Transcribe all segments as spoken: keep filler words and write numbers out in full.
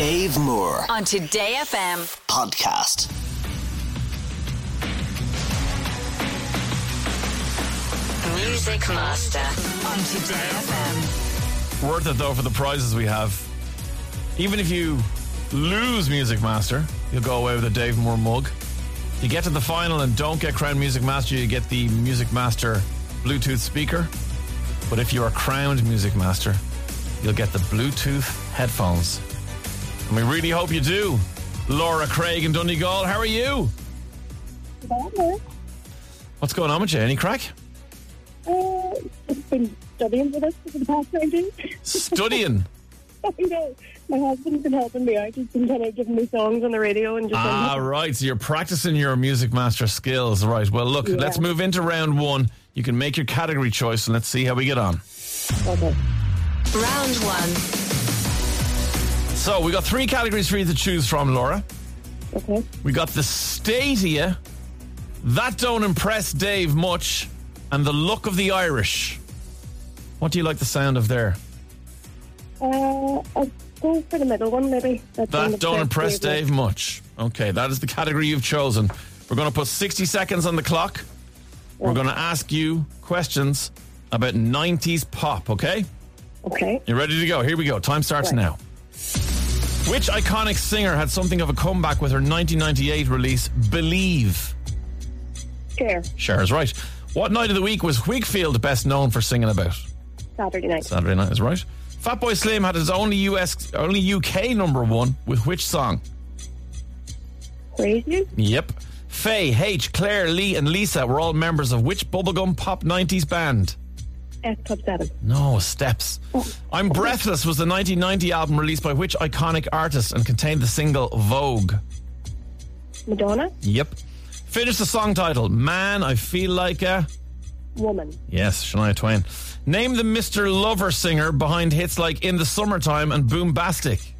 Dave Moore on Today F M podcast. Music Master on Today F M. Worth it though for the prizes we have. Even if you lose Music Master, you'll go away with a Dave Moore mug. You get to the final and don't get crowned Music Master, you get the Music Master Bluetooth speaker. But if you are crowned Music Master, you'll get the Bluetooth headphones. And we really hope you do. Laura Craig in Donegal, how are you? Good. What's going on with you? Any crack? Uh, just been studying with us for the past nine days. Studying? I know. My husband's been helping me out. He's been kind of giving me songs on the radio and just. Ah, right. So you're practicing your Music Master skills. Right. Well, look, yeah. Let's move into round one. You can make your category choice and let's see how we get on. Okay. Round one. So we got three categories for you to choose from, Laura. Okay. We got the Stadia, That Don't Impress Dave Much, and The Look of the Irish. What do you like the sound of there? Uh, I'll go for the middle one, maybe. That, that Don't Impress Dave, Dave Much. Okay, that is the category you've chosen. We're going to put sixty seconds on the clock. Yeah. We're going to ask you questions about nineties pop, okay? Okay. You ready to go? Here we go. Time starts right now. Which iconic singer had something of a comeback with her nineteen ninety-eight release, Believe? Cher. Cher is right. What night of the week was Whigfield best known for singing about? Saturday night. Saturday night is right. Fatboy Slim had his only U S, only U K number one with which song? Crazy. Yep. Faye, H, Claire, Lee and Lisa were all members of which bubblegum pop nineties band? F Club seven. No, Steps. Oh. I'm Breathless was the nineteen ninety album released by which iconic artist and contained the single Vogue? Madonna. Yep. Finish the song title, Man, I Feel Like a... Woman. Yes, Shania Twain. Name the Mister Lover singer behind hits like In the Summertime and Boombastic.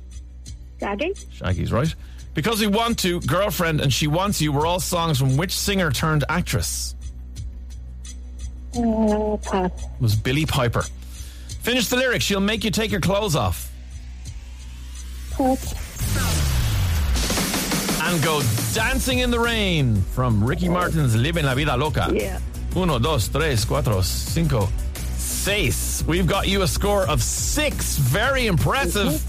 Shaggy. Shaggy's right. Because We Want To, Girlfriend and She Wants You were all songs from which singer turned actress? Uh, pass. It was Billie Piper. Finish the lyric, She'll Make You Take Your Clothes Off. Pass. And go Dancing in the Rain from Ricky Martin's Living La Vida Loca. Yeah. Uno, dos, tres, cuatro, cinco, seis. We've got you a score of six. Very impressive.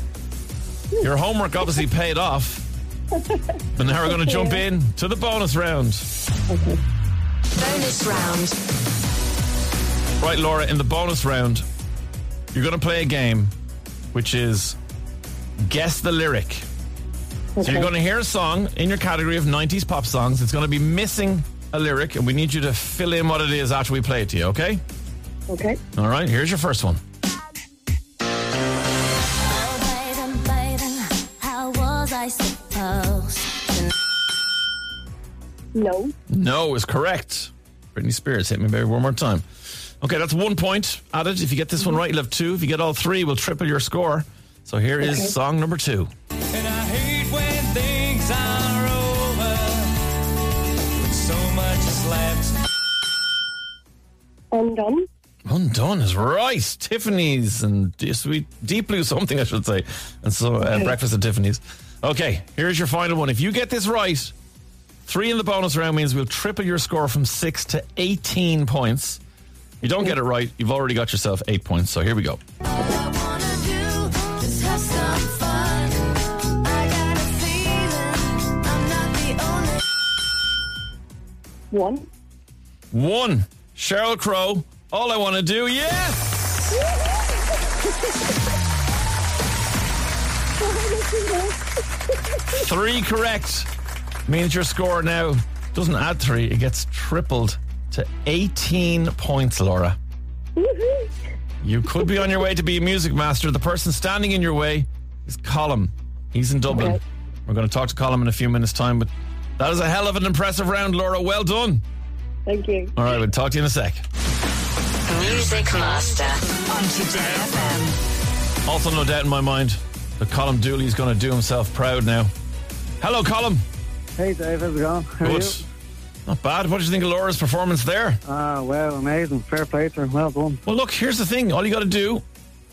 Your homework obviously paid off. But now we're going to jump in to the bonus round. Okay. Bonus round. Right, Laura, in the bonus round, you're going to play a game which is Guess the Lyric. Okay. So you're going to hear a song in your category of nineties pop songs. It's going to be missing a lyric, and we need you to fill in what it is after we play it to you, okay? Okay. All right, here's your first one. No. No is correct. Britney Spears, Hit Me Baby One More Time. Okay, that's one point added. If you get this one right, you'll have two. If you get all three, we'll triple your score. So here okay. is song number two. And I hate when things are over, when so much is left. Undone. Undone is right. Tiffany's and Sweet Deep Blue something, I should say. And so uh, okay. Breakfast at Tiffany's. Okay, here's your final one. If you get this right, three in the bonus round means we'll triple your score from six to eighteen points. You don't get it right, you've already got yourself eight points. So here we go. All I wanna do is have some fun. I got a feeling I'm not the only one. One. Sheryl Crow, All I Wanna Do, yes! Three correct. Means your score now doesn't add three, it gets tripled to eighteen points, Laura. Woohoo. You could be on your way to be a Music Master. The person standing in your way is Colm. He's in Dublin. Right. We're going to talk to Colm in a few minutes' time, but that is a hell of an impressive round, Laura. Well done. Thank you. All right, we'll talk to you in a sec. Music Master on Today F M. Also, no doubt in my mind that Colm Dooley's going to do himself proud now. Hello, Colm. Hey Dave, how's it going? How Good. Are you? Not bad. What did you think of Laura's performance there? Ah, well, amazing. Fair play to her. Well done. Well, look, here's the thing. All you got to do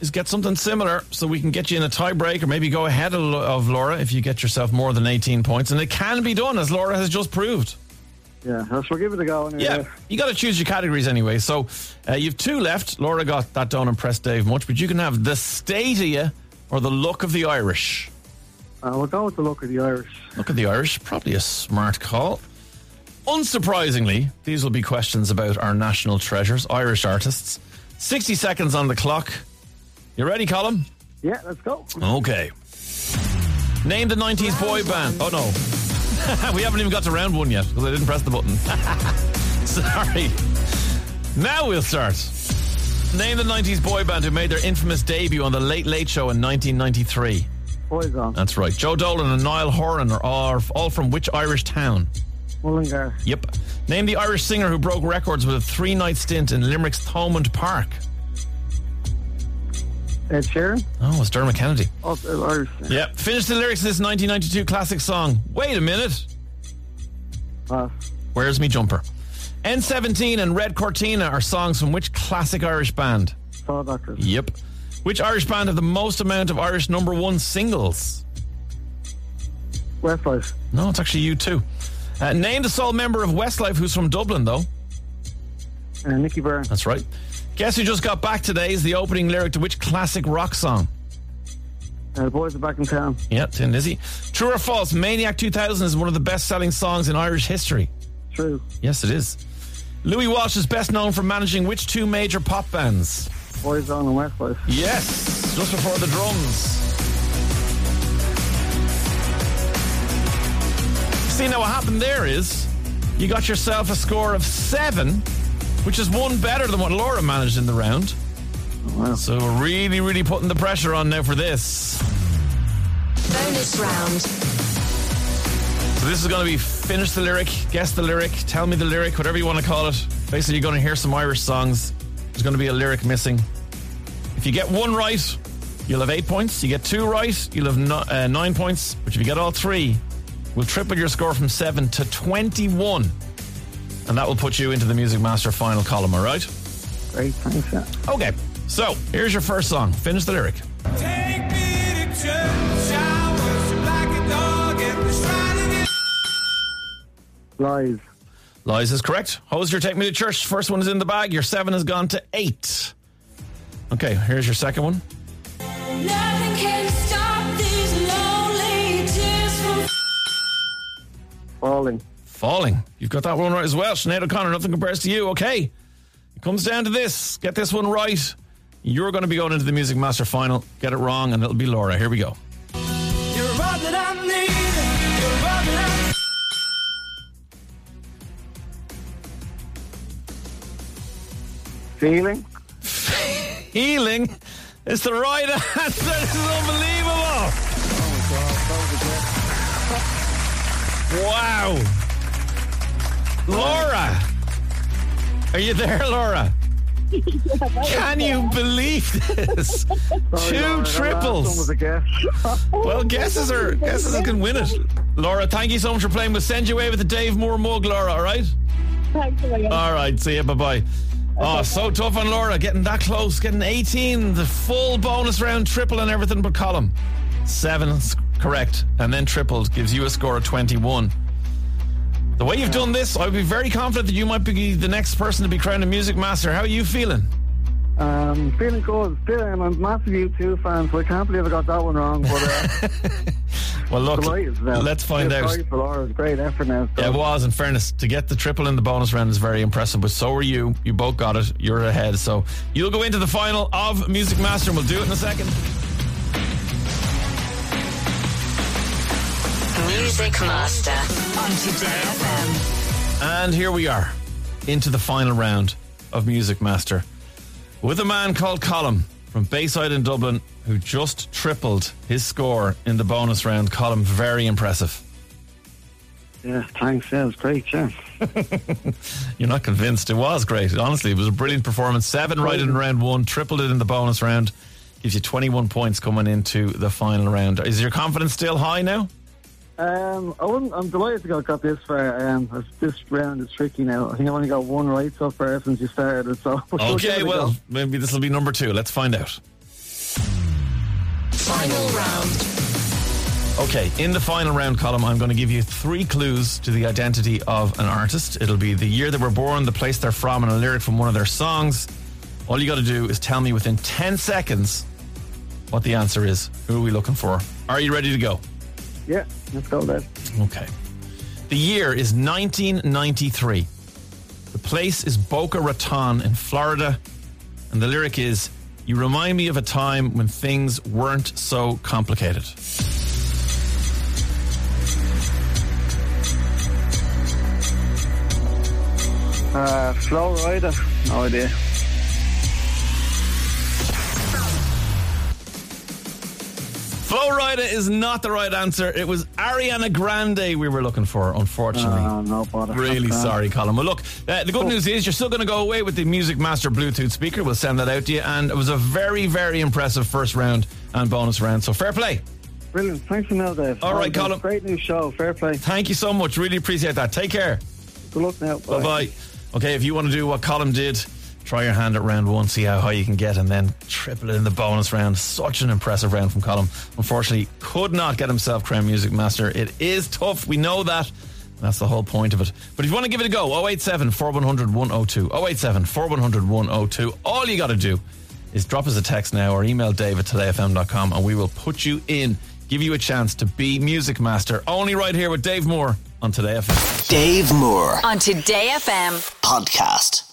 is get something similar so we can get you in a tie break or maybe go ahead of Laura if you get yourself more than eighteen points. And it can be done, as Laura has just proved. Yeah, I shall give it a go anyway. Yeah, you got to choose your categories anyway. So uh, you've two left. Laura got That Don't Impress Dave Much, but you can have the Stadia or the Look of the Irish. Uh, we'll go with the Look of the Irish. Look of the Irish, probably a smart call. Unsurprisingly, these will be questions about our national treasures, Irish artists. sixty seconds on the clock. You ready, Colm? Yeah, let's go. Okay. Name the nineties boy band. Oh, no. We haven't even got to round one yet because I didn't press the button. Sorry. Now we'll start. Name the nineties boy band who made their infamous debut on The Late Late Show in nineteen ninety-three. Boyzone. That's right. Joe Dolan and Niall Horan are all from which Irish town? Mullingar. Yep. Name the Irish singer who broke records with a three-night stint in Limerick's Thomond Park. Ed Sheeran. Oh, it's Dermot Kennedy. Oh, Irish. Yep. Finish the lyrics of this nineteen ninety-two classic song. Wait a minute. Uh, Where's Me Jumper? N seventeen and Red Cortina are songs from which classic Irish band? Saw Doctors. Yep. Which Irish band have the most amount of Irish number one singles? Westlife. No, it's actually U two. Uh, name the sole member of Westlife who's from Dublin, though. Uh, Nicky Byrne. That's right. Guess Who Just Got Back Today is the opening lyric to which classic rock song? Uh, the Boys Are Back in Town. Yep, Tin Lizzy. True or false, Maniac two thousand is one of the best-selling songs in Irish history. True. Yes, it is. Louis Walsh is best known for managing which two major pop bands? Boyzone and Westlife. Yes, just before the drums. See, now what happened there is you got yourself a score of seven, which is one better than what Laura managed in the round. Oh, wow. So we're really, really putting the pressure on now for this. Bonus round. So this is going to be finish the lyric, guess the lyric, tell me the lyric, whatever you want to call it. Basically, you're going to hear some Irish songs. There's going to be a lyric missing. If you get one right, you'll have eight points. You get two right, you'll have no, uh, nine points. But if you get all three, we'll triple your score from seven to twenty-one. And that will put you into the Music Master final column, all right? Great, thanks, yeah. Okay, so here's your first song. Finish the lyric. Take me to church, I worship like a dog and the shrine of the... Lies. Lies is correct. Hosier, Take Me to Church. First one is in the bag. Your seven has gone to eight. Okay, here's your second one. Nothing can stop these lonely tears from... Falling. Falling. You've got that one right as well. Sinead O'Connor, Nothing Compares to You. Okay. It comes down to this. Get this one right, you're going to be going into the Music Master final. Get it wrong, and it'll be Laura. Here we go. You're all that I need. You're all that I... Feeling. Feeling is the right answer. This is unbelievable. Oh, God. Wow. Laura, are you there, Laura? Yeah, can you bad. believe this? Sorry, Two Laura, triples. Guess. Well, guesses are guesses who can win it. Laura, thank you so much for playing. We'll send you away with the Dave Moore mug, Laura. All right. Thanks so much. All right. See you. Bye bye. Okay, oh, so tough on Laura, getting that close, getting eighteen, the full bonus round, triple and everything but column. Seven correct, and then tripled gives you a score of twenty-one. The way you've done this, I would be very confident that you might be the next person to be crowned a Music Master. How are you feeling? Um, feeling good. Still, I'm a massive U two fan, so I can't believe I got that one wrong. But, uh, well, look, let's find out. Sorry for Laura. It was a great effort now. So. Yeah, it was, in fairness. To get the triple in the bonus round is very impressive, but so are you. You both got it. You're ahead. So you'll go into the final of Music Master, and we'll do it in a second. Music Master on Today F M. And here we are, into the final round of Music Master, with a man called Colm from Bayside in Dublin, who just tripled his score in the bonus round. Colm, very impressive. Yeah, thanks. Yeah, it was great, yeah. You're not convinced. It was great. Honestly, it was a brilliant performance. Seven right in round one, tripled it in the bonus round. Gives you twenty-one points coming into the final round. Is your confidence still high now? Um, I wouldn't, I'm delighted to go got this far. Um, this round is tricky now. I think I've only got one right so far since you started. So okay, well, maybe this will be number two. Let's find out. final round. Okay, in the final round, column, I'm going to give you three clues to the identity of an artist. It'll be the year they were born, the place they're from, and a lyric from one of their songs. All you got to do is tell me within ten seconds what the answer is. Who are we looking for? Are you ready to go? Yeah, let's go, Dad. Okay. The year is nineteen ninety-three. The place is Boca Raton in Florida. And the lyric is, "You remind me of a time when things weren't so complicated." Uh, Flo Rida. No idea. Flo Rida is not the right answer. It was Ariana Grande we were looking for, unfortunately. Uh, no bother. Really sorry, Colm. Well, look, uh, the good oh. news is you're still going to go away with the Music Master Bluetooth speaker. We'll send that out to you. And it was a very, very impressive first round and bonus round. So fair play. Brilliant. Thanks for now, Dave. All right, Colm. Great new show. Fair play. Thank you so much. Really appreciate that. Take care. Good luck now. Bye. Bye-bye. Okay, if you want to do what Colm did, try your hand at round one, see how high you can get, and then triple it in the bonus round. Such an impressive round from Colm. Unfortunately, could not get himself crowned Music Master. It is tough. We know that. That's the whole point of it. But if you want to give it a go, oh eight seven, four one hundred, one oh two. oh eight seven, four one hundred, one oh two. All you got to do is drop us a text now or email Dave at today f m dot com, and we will put you in, give you a chance to be Music Master. Only right here with Dave Moore on Today F M. Dave Moore on Today F M podcast.